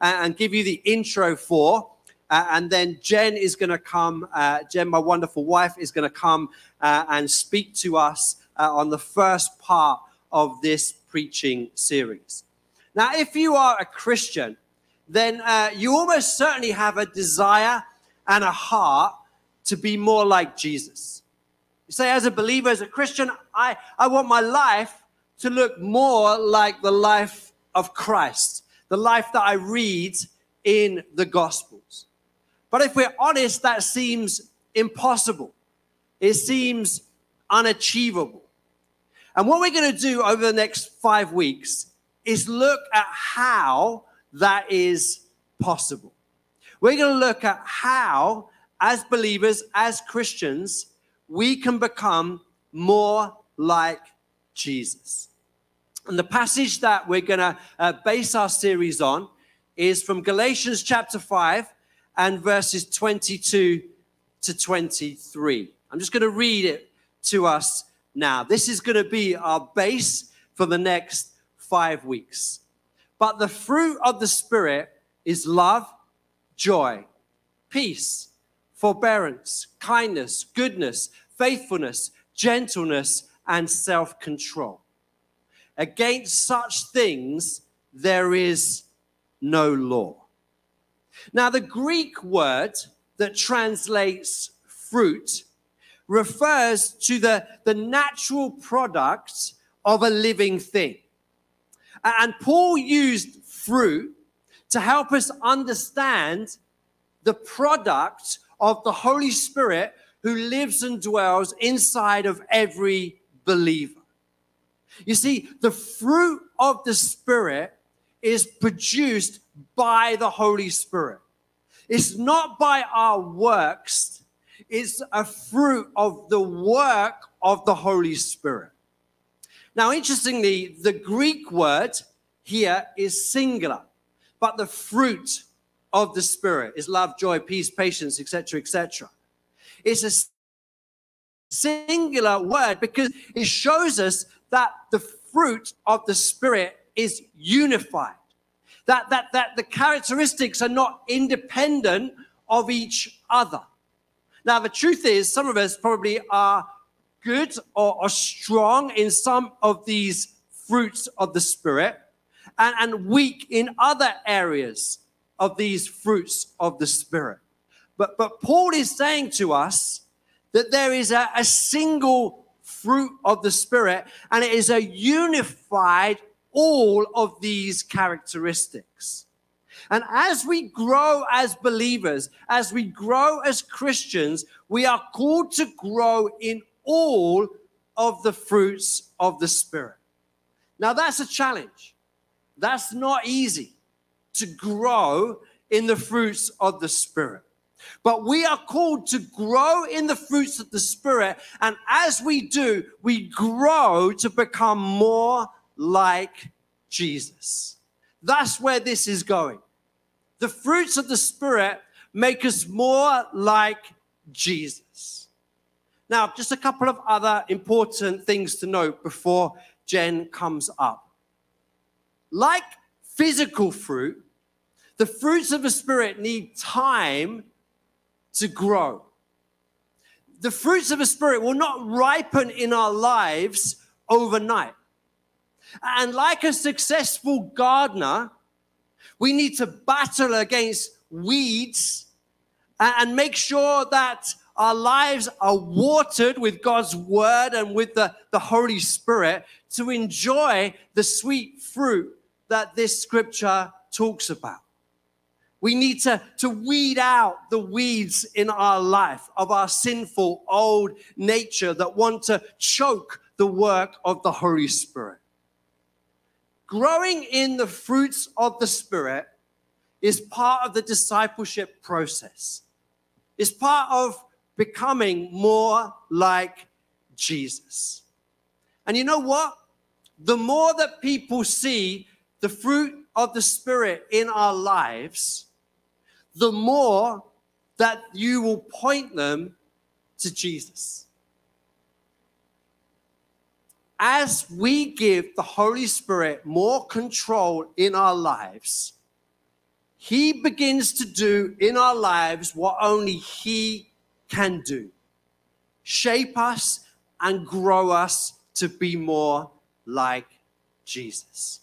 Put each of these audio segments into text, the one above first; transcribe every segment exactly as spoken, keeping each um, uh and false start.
and give you the intro for. Uh, and then Jen is going to come, uh, Jen, my wonderful wife, is going to come uh, and speak to us uh, on the first part of this preaching series. Now, if you are a Christian, then uh, you almost certainly have a desire and a heart to be more like Jesus. You say, as a believer, as a Christian, I, I want my life to look more like the life of Christ, the life that I read in the Gospels. But if we're honest, that seems impossible. It seems unachievable. And what we're going to do over the next five weeks is look at how that is possible. We're going to look at how, as believers, as Christians, we can become more like Jesus. And the passage that we're going to uh, base our series on is from Galatians chapter five and verses twenty-two to twenty-three. I'm just going to read it to us now. This is going to be our base for the next five weeks. But the fruit of the Spirit is love, joy, peace, forbearance, kindness, goodness, faithfulness, gentleness, and self-control. Against such things there is no law. Now, the Greek word that translates fruit refers to the, the natural product of a living thing. And Paul used fruit to help us understand the product of the Holy Spirit who lives and dwells inside of every believer. You see, the fruit of the Spirit is produced by the Holy Spirit. It's not by our works. It's a fruit of the work of the Holy Spirit. Now, interestingly, the Greek word here is singular, but the fruit of the Spirit is love, joy, peace, patience, et cetera, et cetera. It's a singular word because it shows us that the fruit of the Spirit is unified, that, that, that the characteristics are not independent of each other. Now, the truth is, some of us probably are good or, or strong in some of these fruits of the Spirit and, and weak in other areas of these fruits of the Spirit. But, but Paul is saying to us that there is a, a single fruit of the Spirit, and it is a unified all of these characteristics. And as we grow as believers, as we grow as Christians, we are called to grow in all of the fruits of the Spirit. Now, that's a challenge. That's not easy to grow in the fruits of the Spirit. But we are called to grow in the fruits of the Spirit. And as we do, we grow to become more like Jesus. That's where this is going. The fruits of the Spirit make us more like Jesus. Now, just a couple of other important things to note before Jen comes up. Like physical fruit, the fruits of the Spirit need time to grow. The fruits of the Spirit will not ripen in our lives overnight. And like a successful gardener, we need to battle against weeds and make sure that our lives are watered with God's word and with the, the Holy Spirit to enjoy the sweet fruit that this scripture talks about. We need to, to weed out the weeds in our life of our sinful old nature that want to choke the work of the Holy Spirit. Growing in the fruits of the Spirit is part of the discipleship process. It's part of becoming more like Jesus. And you know what? The more that people see the fruit of the Spirit in our lives, the more that you will point them to Jesus. As we give the Holy Spirit more control in our lives, He begins to do in our lives what only he can do. Shape us and grow us to be more like Jesus.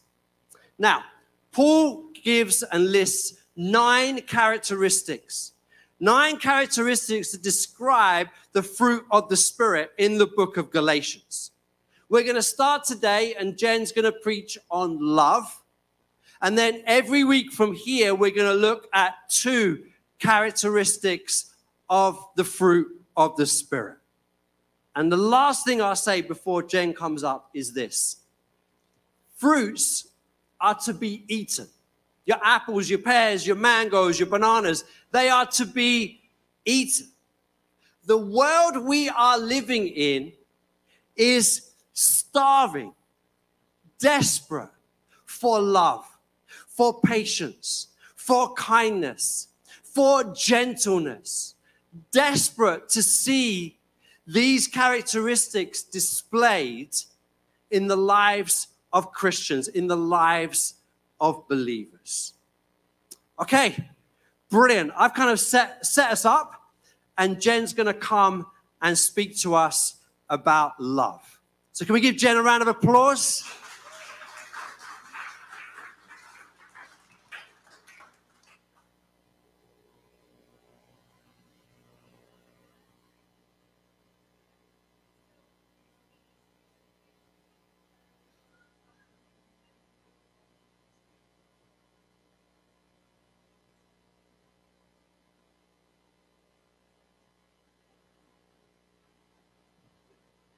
Now, Paul gives and lists nine characteristics. Nine characteristics that describe the fruit of the Spirit in the book of Galatians. We're going to start today, and Jen's going to preach on love. And then every week from here, we're going to look at two characteristics of the fruit of the Spirit. And the last thing I'll say before Jen comes up is this. Fruits are to be eaten. Your apples, your pears, your mangoes, your bananas, they are to be eaten. The world we are living in is starving, desperate for love, for patience, for kindness, for gentleness, desperate to see these characteristics displayed in the lives of Christians, in the lives of believers. Okay, brilliant. I've kind of set, set us up, and Jen's going to come and speak to us about love. So can we give Jen a round of applause?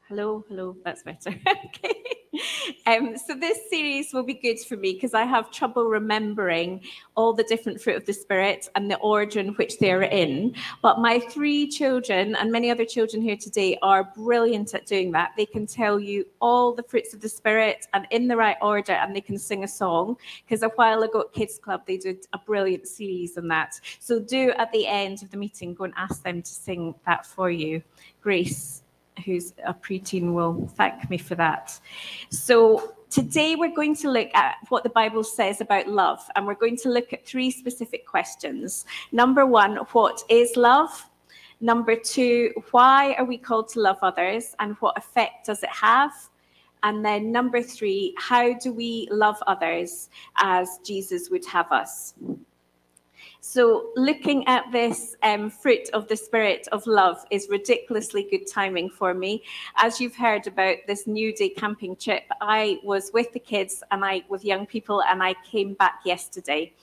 Hello, hello, that's better. Okay. Um, so this series will be good for me because I have trouble remembering all the different fruit of the Spirit and the origin which they're in. But my three children and many other children here today are brilliant at doing that. They can tell you all the fruits of the Spirit and in the right order, and they can sing a song, because a while ago at Kids Club, they did a brilliant series on that. So do at the end of the meeting, go and ask them to sing that for you. Grace, who's a preteen, will thank me for that. So today we're going to look at what the Bible says about love, and we're going to look at three specific questions. Number one, what is love? Number two, why are we called to love others, and what effect does it have? And then number three, how do we love others as Jesus would have us? So looking at this um, fruit of the Spirit of love is ridiculously good timing for me. As you've heard about this New Day camping trip, I was with the kids and I with young people, and I came back yesterday.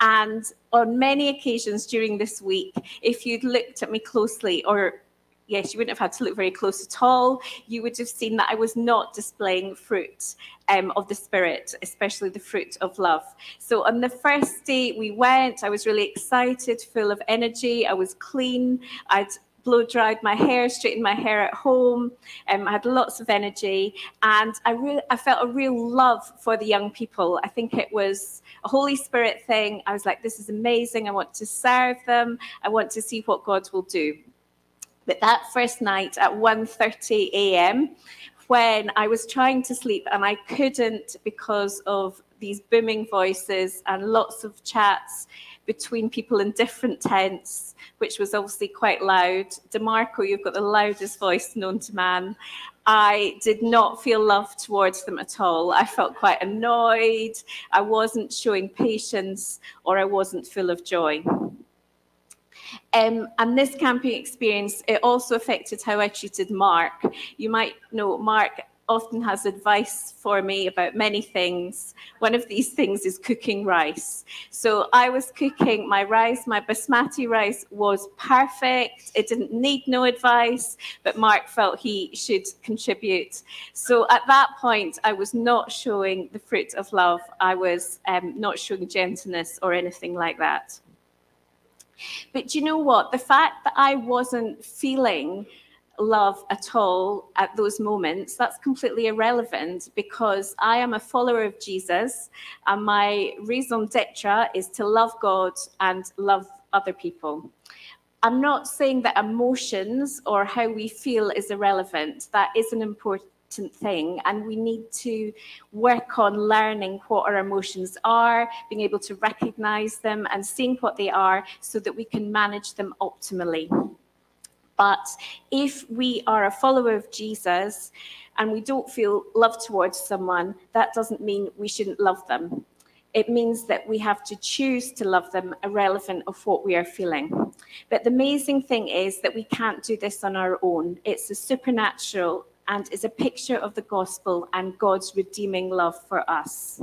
And on many occasions during this week, if you'd looked at me closely, or yes, you wouldn't have had to look very close at all, you would have seen that I was not displaying fruit um, of the Spirit, especially the fruit of love. So on the first day we went, I was really excited, full of energy. I was clean. I'd blow dried my hair, straightened my hair at home. Um, I had lots of energy, and I, re- I felt a real love for the young people. I think it was a Holy Spirit thing. I was like, this is amazing. I want to serve them. I want to see what God will do. But that first night at one thirty a.m., when I was trying to sleep and I couldn't because of these booming voices and lots of chats between people in different tents, which was obviously quite loud. DeMarco, you've got the loudest voice known to man. I did not feel love towards them at all. I felt quite annoyed. I wasn't showing patience, or I wasn't full of joy. Um, and this camping experience, it also affected how I treated Mark. You might know Mark often has advice for me about many things. One of these things is cooking rice. So I was cooking my rice. My basmati rice was perfect. It didn't need no advice, but Mark felt he should contribute. So at that point, I was not showing the fruit of love. I was um, not showing gentleness or anything like that. But you know what? The fact that I wasn't feeling love at all at those moments, that's completely irrelevant, because I am a follower of Jesus, and my raison d'etre is to love God and love other people. I'm not saying that emotions or how we feel is irrelevant. That is an important thing, and we need to work on learning what our emotions are, being able to recognize them and seeing what they are so that we can manage them optimally. But if we are a follower of Jesus and we don't feel love towards someone, that doesn't mean we shouldn't love them. It means that we have to choose to love them irrelevant of what we are feeling. But the amazing thing is that we can't do this on our own. It's a supernatural and is a picture of the gospel and God's redeeming love for us.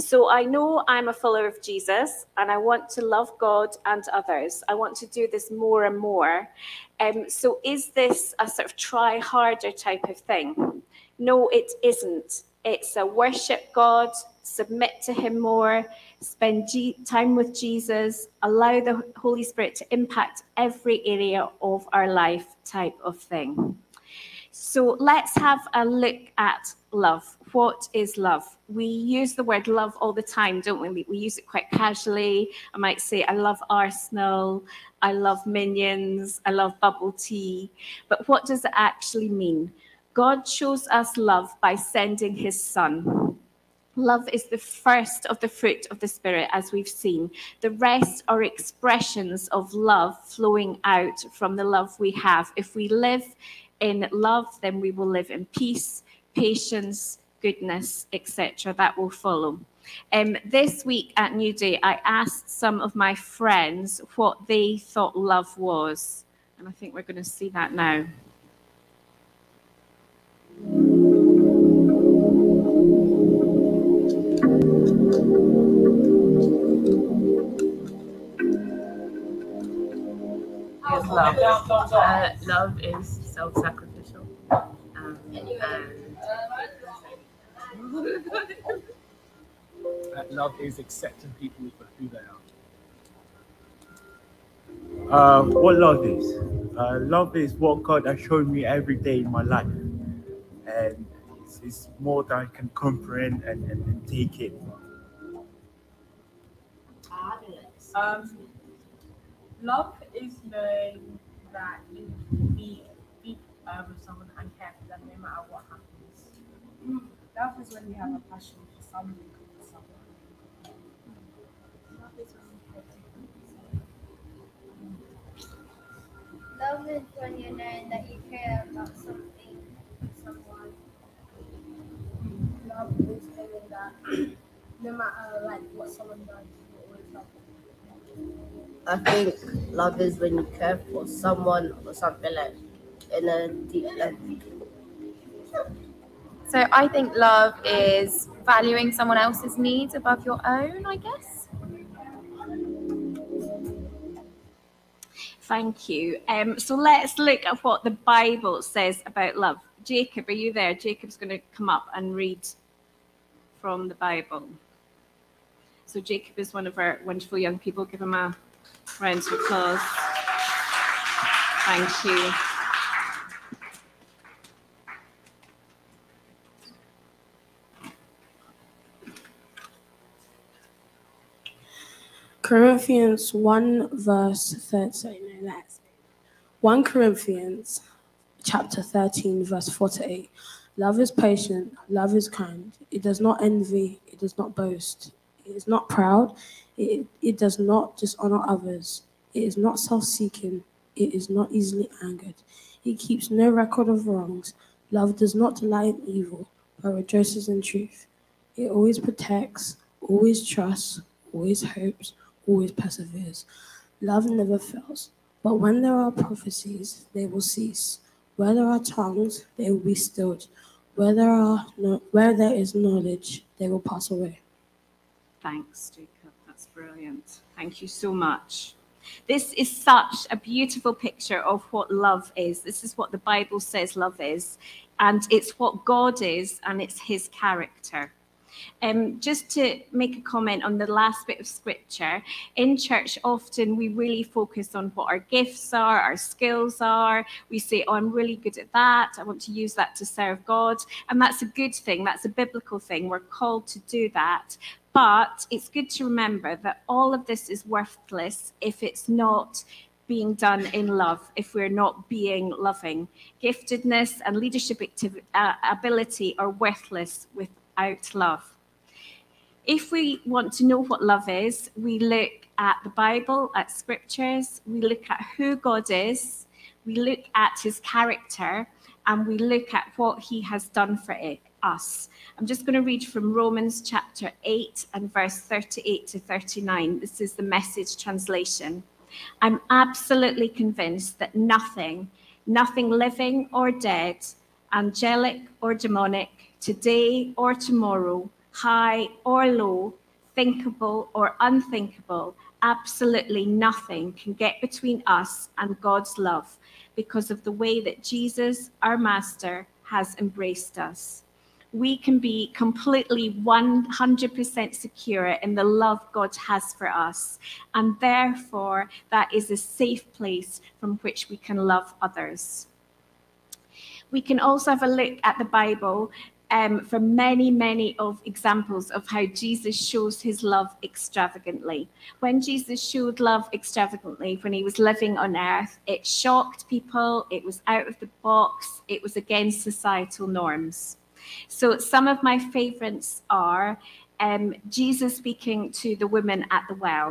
So I know I'm a follower of Jesus and I want to love God and others. I want to do this more and more. Um, so is this a sort of try harder type of thing? No, it isn't. It's a worship God, submit to him more, spend G- time with Jesus, allow the Holy Spirit to impact every area of our life type of thing. So let's have a look at love. What is love? We use the word love all the time, don't we? We use it quite casually. I might say, I love Arsenal, I love Minions, I love bubble tea. But what does it actually mean? God shows us love by sending his son. Love is the first of the fruit of the Spirit, as we've seen. The rest are expressions of love flowing out from the love we have. If we live in love, then we will live in peace, patience, goodness, et cetera. That will follow. Um, this week at New Day, I asked some of my friends what they thought love was. And I think we're going to see that now. Is love. Uh, love is self-sacrificial, um, and that love is accepting people for who they are. Uh, what love is? Uh, love is what God has shown me every day in my life, and it's, it's more than I can comprehend and, and, and take it. Um, love is knowing that you can be Uh, with someone and care for them no matter what happens. Mm. Love is when we have a passion for someone or someone. Mm. Love is when we care for someone. Love is when you know that you care about something or someone. Mm. Love is knowing that no matter like what someone does, you always love them. I think love is when you care for someone or something like that. In a deep level. So I think love is valuing someone else's needs above your own, I guess. Thank you. Um, so let's look at what the Bible says about love. Jacob, are you there? Jacob's going to come up and read from the Bible. So Jacob is one of our wonderful young people. Give him a round of applause. Thank you. Corinthians one verse thirteen, no, that's First Corinthians chapter thirteen verse four to eight. Love is patient, love is kind, it does not envy, it does not boast, it is not proud, it, it does not dishonor others, it is not self-seeking, it is not easily angered, it keeps no record of wrongs, love does not delight in evil, but rejoices in truth. It always protects, always trusts, always hopes, always perseveres. Love never fails, but when there are prophecies, they will cease. Where there are tongues, they will be stilled. Where there are no, where there is knowledge, they will pass away. Thanks, Jacob. That's brilliant. Thank you so much. This is such a beautiful picture of what love is. This is what the Bible says love is, and it's what God is, and it's his character. Um, just to make a comment on the last bit of scripture, in church often we really focus on what our gifts are, our skills are. We say, oh, I'm really good at that. I want to use that to serve God. And that's a good thing. That's a biblical thing. We're called to do that. But it's good to remember that all of this is worthless if it's not being done in love if we're not being loving. Giftedness and leadership activ- uh, ability are worthless without love. If we want to know what love is, we look at the Bible, at scriptures, we look at who God is, we look at his character, and we look at what he has done for it, us. I'm just going to read from Romans chapter eight and verse thirty-eight to thirty-nine. This is the Message translation. I'm absolutely convinced that nothing, nothing living or dead, angelic or demonic, today or tomorrow, high or low, thinkable or unthinkable, absolutely nothing can get between us and God's love because of the way that Jesus, our Master, has embraced us. We can be completely one hundred percent secure in the love God has for us, and therefore that is a safe place from which we can love others. We can also have a look at the Bible Um, for many, many of examples of how Jesus shows his love extravagantly. When Jesus showed love extravagantly when he was living on earth, it shocked people, it was out of the box, it was against societal norms. So some of my favorites are um, Jesus speaking to the woman at the well.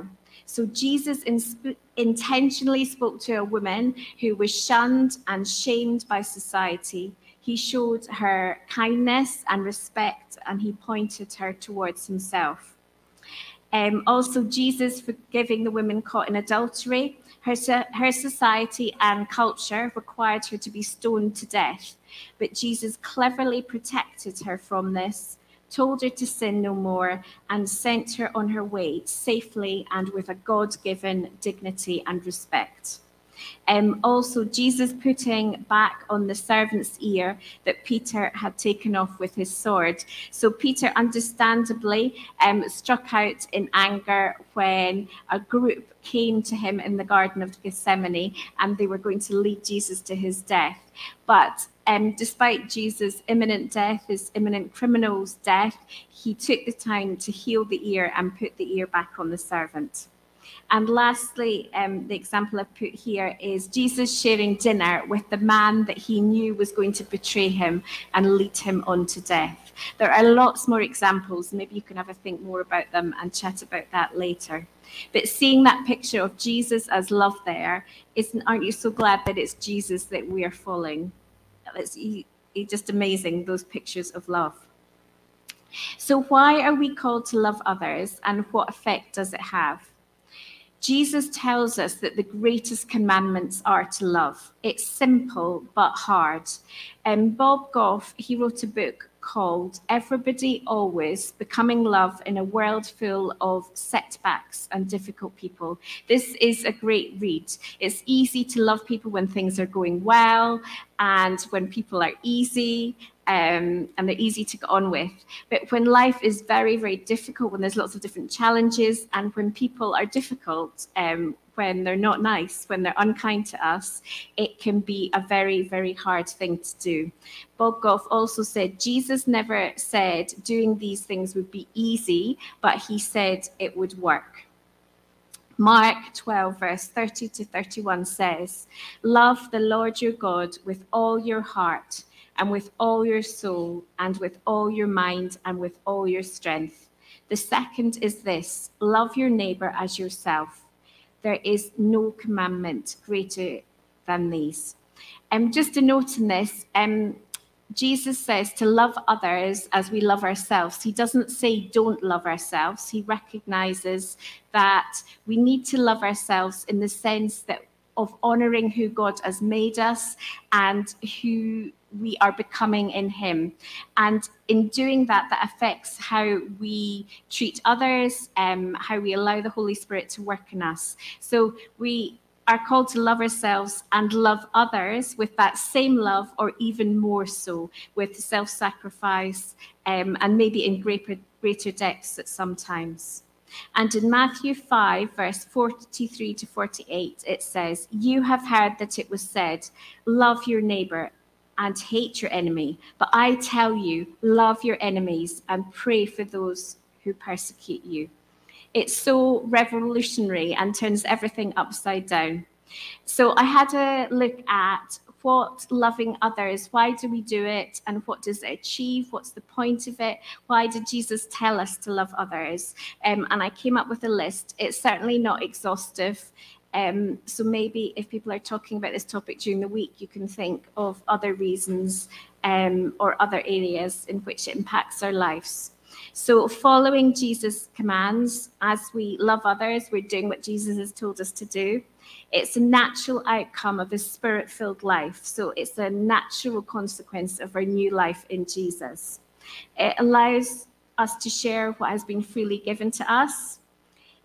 So Jesus in- intentionally spoke to a woman who was shunned and shamed by society. He showed her kindness and respect, and he pointed her towards himself. Um, also, Jesus forgiving the woman caught in adultery. Her, her society and culture required her to be stoned to death, but Jesus cleverly protected her from this, told her to sin no more, and sent her on her way safely and with a God-given dignity and respect. Um, also, Jesus putting back on the servant's ear that Peter had taken off with his sword. So Peter understandably um, struck out in anger when a group came to him in the Garden of Gethsemane and they were going to lead Jesus to his death. But um, despite Jesus' imminent death, his imminent criminal's death, he took the time to heal the ear and put the ear back on the servant. And lastly, um, the example I've put here is Jesus sharing dinner with the man that he knew was going to betray him and lead him on to death. There are lots more examples. Maybe you can have a think more about them and chat about that later. But seeing that picture of Jesus as love there, isn't, aren't you so glad that it's Jesus that we are following? It's, it's just amazing, those pictures of love. So why are we called to love others, and what effect does it have? Jesus tells us that the greatest commandments are to love. It's simple but hard. Um, Bob Goff, he wrote a book called Everybody Always, Becoming Love in a World Full of Setbacks and Difficult People. This is a great read. It's easy to love people when things are going well and when people are easy. Um, and they're easy to get on with. But when life is very, very difficult, when there's lots of different challenges, and when people are difficult, um, when they're not nice, when they're unkind to us, it can be a very, very hard thing to do. Bob Goff also said, Jesus never said doing these things would be easy, but he said it would work. Mark twelve, verse thirty to thirty-one says, love the Lord your God with all your heart, and with all your soul, and with all your mind, and with all your strength. The second is this, love your neighbor as yourself. There is no commandment greater than these. And um, just a note in this, um, Jesus says to love others as we love ourselves. He doesn't say don't love ourselves. He recognizes that we need to love ourselves in the sense that of honoring who God has made us and who we are becoming in him. And in doing that, that affects how we treat others, um, how we allow the Holy Spirit to work in us. So we are called to love ourselves and love others with that same love, or even more so, with self-sacrifice um, and maybe in greater, greater depths at sometimes. And in Matthew five, verse forty-three to forty-eight, it says, you have heard that it was said, love your neighbor and hate your enemy. But I tell you, love your enemies and pray for those who persecute you. It's so revolutionary and turns everything upside down. So I had to look at what loving others, why do we do it, and what does it achieve? What's the point of it? Why did Jesus tell us to love others? Um, and I came up with a list. It's certainly not exhaustive. Um, so maybe if people are talking about this topic during the week, you can think of other reasons um, or other areas in which it impacts our lives. So following Jesus' commands, as we love others, we're doing what Jesus has told us to do. It's a natural outcome of a spirit-filled life. So it's a natural consequence of our new life in Jesus. It allows us to share what has been freely given to us.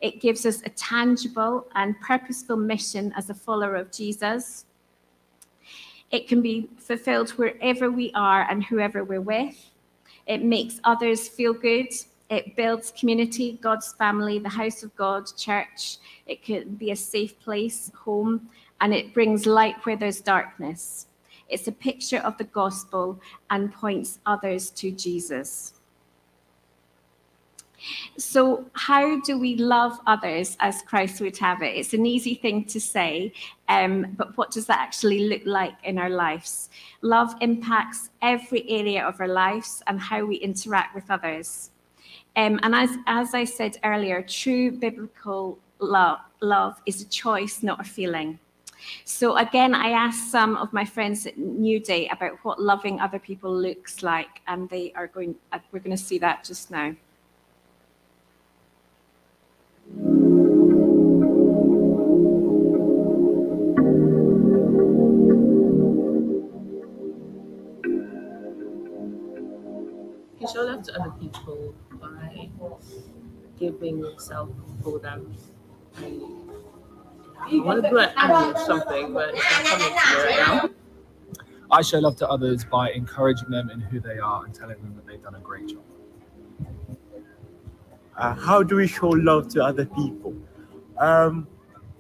It gives us a tangible and purposeful mission as a follower of Jesus. It can be fulfilled wherever we are and whoever we're with. It makes others feel good. It builds community, God's family, the house of God, church. It can be a safe place, home, and it brings light where there's darkness. It's a picture of the gospel and points others to Jesus. So how do we love others as Christ would have it? It's an easy thing to say, um, but what does that actually look like in our lives? Love impacts every area of our lives and how we interact with others. Um, and as, as I said earlier, true biblical love, love is a choice, not a feeling. So again, I asked some of my friends at New Day about what loving other people looks like, and they are going. We're going to see that just now. You show love to other people by giving yourself for them. I want to put an ad or something, but it's not coming right now. I show love to others by encouraging them in who they are and telling them that they've done a great job. Uh, how do we show love to other people? Um,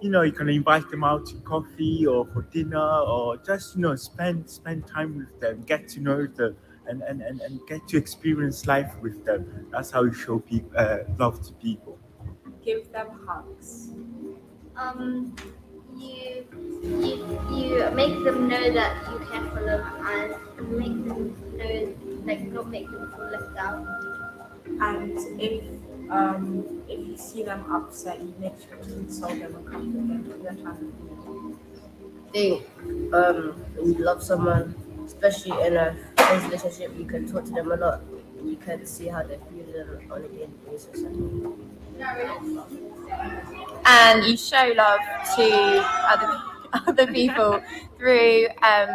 you know, you can invite them out to coffee or for dinner, or just, you know, spend spend time with them, get to know them, and, and, and, and get to experience life with them. That's how you show people uh, love to people. Give them hugs. Um, you, you you make them know that you care for them, and make them know, like, not make them feel left out. And if Um, if you see them upset, you make sure to console them and comfort them when they're trying to do it. I think um, when you love someone, especially in a friend's relationship, you can talk to them a lot. You can see how they're feeling on a daily basis. And you show love to other other people through um,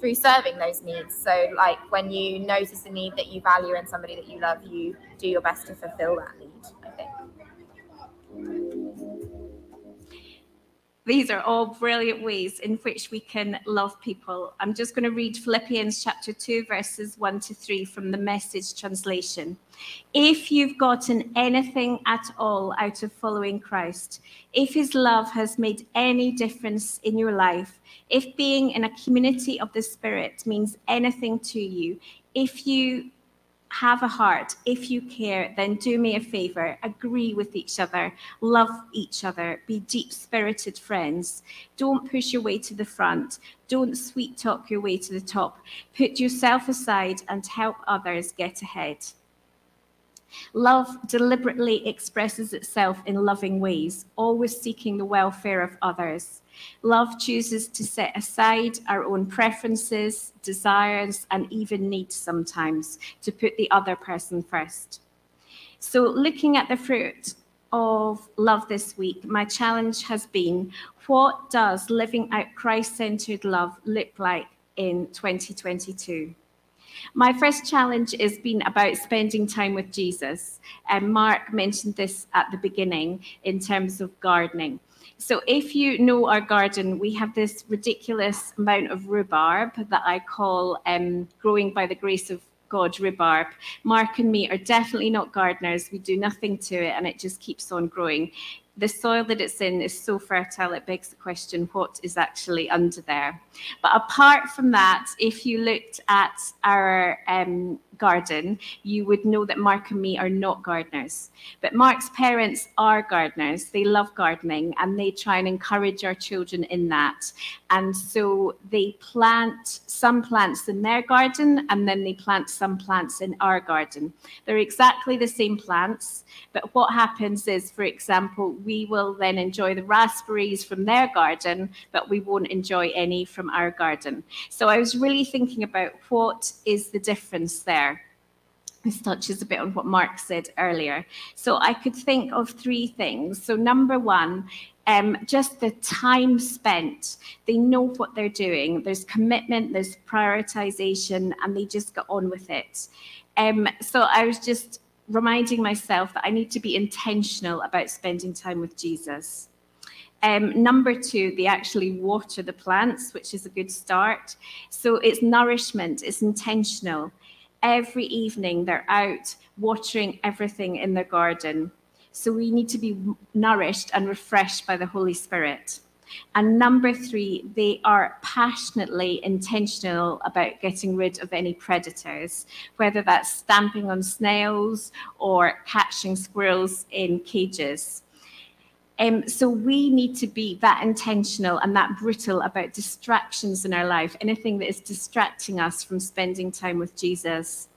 through serving those needs. So, like, when you notice a need that you value in somebody that you love, you do your best to fulfill that need, I think. These are all brilliant ways in which we can love people. I'm just going to read Philippians chapter two, verses one to three from the Message translation. If you've gotten anything at all out of following Christ, if his love has made any difference in your life, if being in a community of the Spirit means anything to you, if you have a heart, if you care, then do me a favor, agree with each other, love each other, be deep-spirited friends. Don't push your way to the front. Don't sweet-talk your way to the top. Put yourself aside and help others get ahead. Love deliberately expresses itself in loving ways, always seeking the welfare of others. Love chooses to set aside our own preferences, desires, and even needs sometimes to put the other person first. So looking at the fruit of love this week, my challenge has been, what does living out Christ-centered love look like in twenty twenty-two? My first challenge has been about spending time with Jesus. And um, Mark mentioned this at the beginning in terms of gardening. So if you know our garden, we have this ridiculous amount of rhubarb that I call um, growing by the grace of God rhubarb. Mark and me are definitely not gardeners. We do nothing to it, and it just keeps on growing. The soil that it's in is so fertile, it begs the question, what is actually under there? But apart from that, if you looked at our um, garden, you would know that Mark and me are not gardeners. But Mark's parents are gardeners. They love gardening, and they try and encourage our children in that. And so they plant some plants in their garden, and then they plant some plants in our garden. They're exactly the same plants. But what happens is, for example, we will then enjoy the raspberries from their garden, but we won't enjoy any from our garden. So I was really thinking about what is the difference there. This touches a bit on what Mark said earlier. So I could think of three things. So number one, um, just the time spent. They know what they're doing. There's commitment, there's prioritization, and they just get on with it. Um, so I was just reminding myself that I need to be intentional about spending time with Jesus. Um, number two, they actually water the plants, which is a good start. So it's nourishment, it's intentional. Every evening they're out watering everything in their garden. So we need to be nourished and refreshed by the Holy Spirit. And number three, they are passionately intentional about getting rid of any predators, whether that's stamping on snails or catching squirrels in cages. Um, so we need to be that intentional and that brutal about distractions in our life, anything that is distracting us from spending time with Jesus.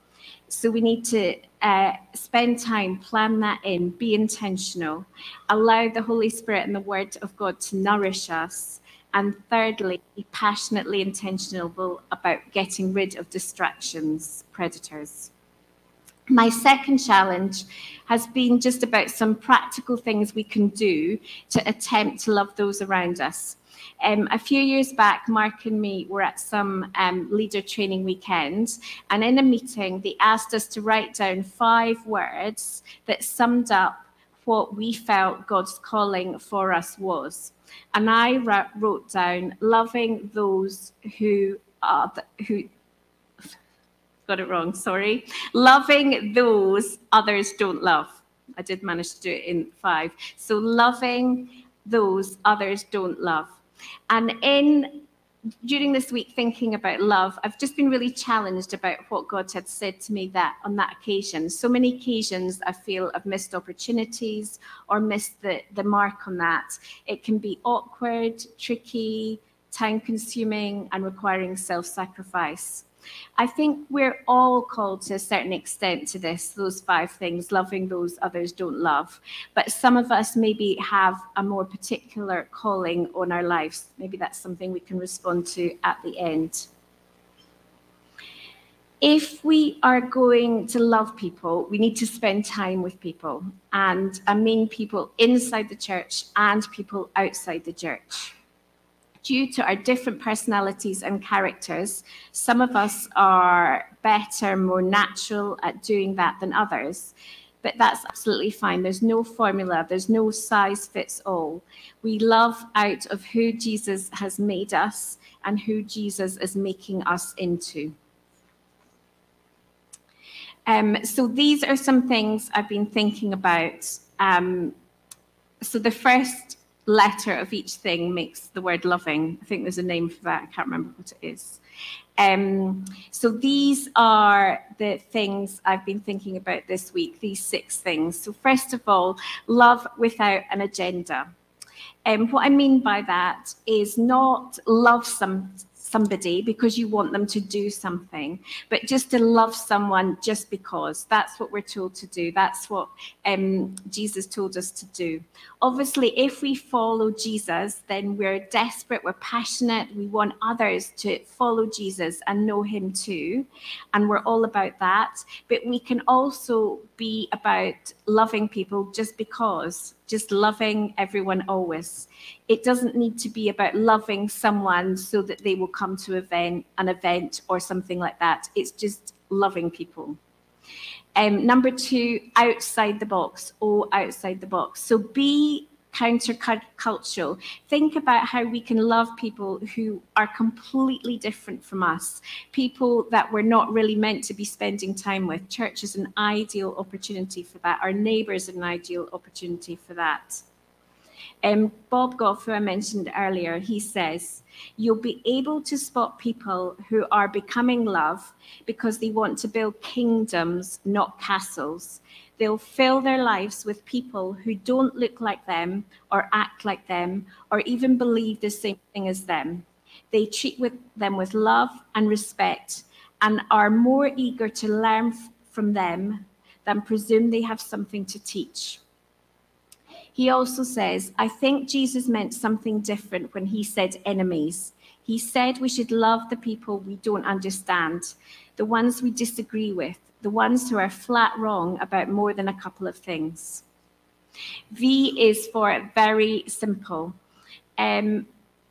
So we need to uh, spend time, plan that in, be intentional, allow the Holy Spirit and the Word of God to nourish us. And thirdly, be passionately intentional about getting rid of distractions, predators. My second challenge has been just about some practical things we can do to attempt to love those around us. Um, a few years back, Mark and me were at some um, leader training weekend, and in a meeting, they asked us to write down five words that summed up what we felt God's calling for us was. And I wrote down loving those who are the, who. Got it wrong, sorry. Loving those others don't love. I did manage to do it in five. So loving those others don't love. And in during this week thinking about love, I've just been really challenged about what God had said to me that on that occasion. So many occasions I feel I've missed opportunities or missed the, the mark on that. It can be awkward, tricky, time-consuming, and requiring self-sacrifice. I think we're all called to a certain extent to this, those five things, loving those others don't love. But some of us maybe have a more particular calling on our lives. Maybe that's something we can respond to at the end. If we are going to love people, we need to spend time with people. And I mean people inside the church and people outside the church. Due to our different personalities and characters, some of us are better, more natural at doing that than others. But that's absolutely fine. There's no formula. There's no size fits all. We love out of who Jesus has made us and who Jesus is making us into. Um, so these are some things I've been thinking about. Um, so the first letter of each thing makes the word loving. I think there's a name for that. I can't remember what it is. Um, so these are the things I've been thinking about this week, these six things. So first of all, love without an agenda. Um, what I mean by that is not love some somebody because you want them to do something, but just to love someone just because. That's what we're told to do. That's what um, Jesus told us to do. Obviously, if we follow Jesus, then we're desperate, we're passionate, we want others to follow Jesus and know him too, and we're all about that. But we can also be about loving people just because, just loving everyone always. It doesn't need to be about loving someone so that they will come to event, an event or something like that. It's just loving people. Um, number two, outside the box. Oh, outside the box. So be countercultural. Think about how we can love people who are completely different from us, people that we're not really meant to be spending time with. Church is an ideal opportunity for that. Our neighbour is an ideal opportunity for that. And Bob Goff, who I mentioned earlier, he says, you'll be able to spot people who are becoming love because they want to build kingdoms, not castles. They'll fill their lives with people who don't look like them or act like them or even believe the same thing as them. They treat with them with love and respect and are more eager to learn f- from them than presume they have something to teach. He also says, I think Jesus meant something different when he said enemies. He said we should love the people we don't understand, the ones we disagree with, the ones who are flat wrong about more than a couple of things. V is for very simple. Um,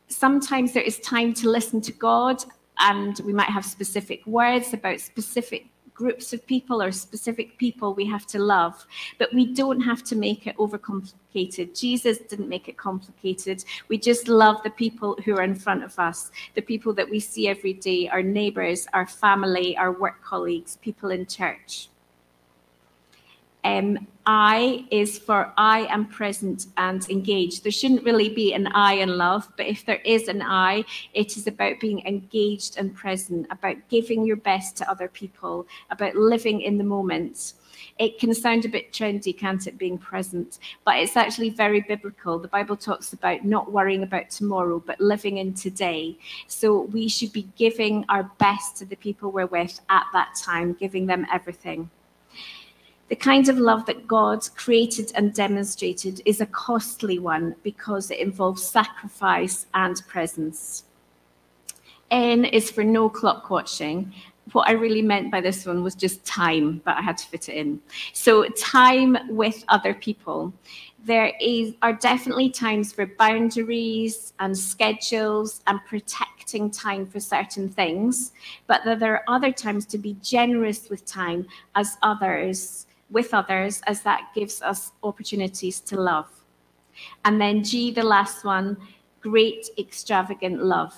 sometimes there is time to listen to God, and we might have specific words about specific groups of people or specific people we have to love, but we don't have to make it overcomplicated. Jesus didn't make it complicated. We just love the people who are in front of us, the people that we see every day, our neighbors, our family, our work colleagues, people in church. Um, I is for I am present and engaged. There shouldn't really be an I in love, but if there is an I, it is about being engaged and present, about giving your best to other people, about living in the moment. It can sound a bit trendy, can't it, being present? But it's actually very biblical. The Bible talks about not worrying about tomorrow, but living in today. So we should be giving our best to the people we're with at that time, giving them everything. The kind of love that God created and demonstrated is a costly one because it involves sacrifice and presence. N is for no clock watching. What I really meant by this one was just time, but I had to fit it in. So time with other people. There is, are definitely times for boundaries and schedules and protecting time for certain things, but there are other times to be generous with time as others, with others, as that gives us opportunities to love. And then G, the last one, great extravagant love.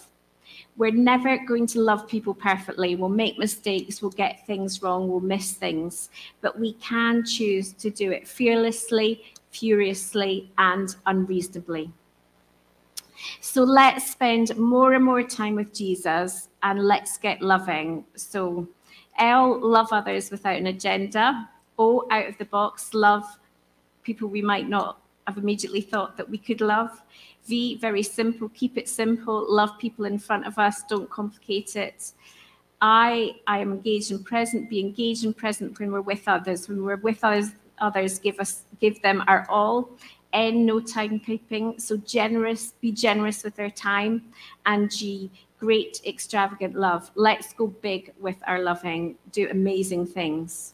We're never going to love people perfectly. We'll make mistakes, we'll get things wrong, we'll miss things, but we can choose to do it fearlessly, furiously, and unreasonably. So let's spend more and more time with Jesus and let's get loving. So L, love others without an agenda. O, out of the box, love people we might not have immediately thought that we could love. V, very simple, keep it simple, love people in front of us, don't complicate it. I, I am engaged and present, be engaged and present when we're with others. When we're with others, others give us, give them our all. N, no timekeeping, so generous, be generous with their time. And G, great extravagant love. Let's go big with our loving, do amazing things.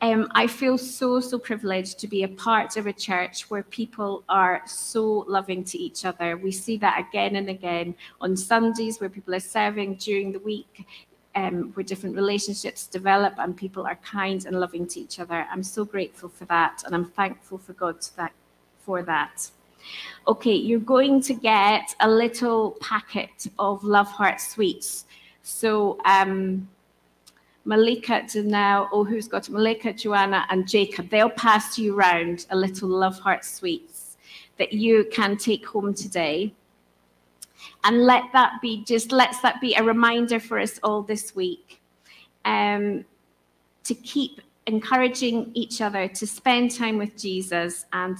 Um, I feel so, so privileged to be a part of a church where people are so loving to each other. We see that again and again on Sundays where people are serving during the week, um, where different relationships develop and people are kind and loving to each other. I'm so grateful for that, and I'm thankful for God to that, for that. Okay, you're going to get a little packet of Love Heart Sweets. So... Um, Malika, Danelle, oh, who's got it? Malika, Joanna, and Jacob. They'll pass you round a little Love Heart Sweets that you can take home today. And let that be just, let that be a reminder for us all this week um, to keep encouraging each other to spend time with Jesus and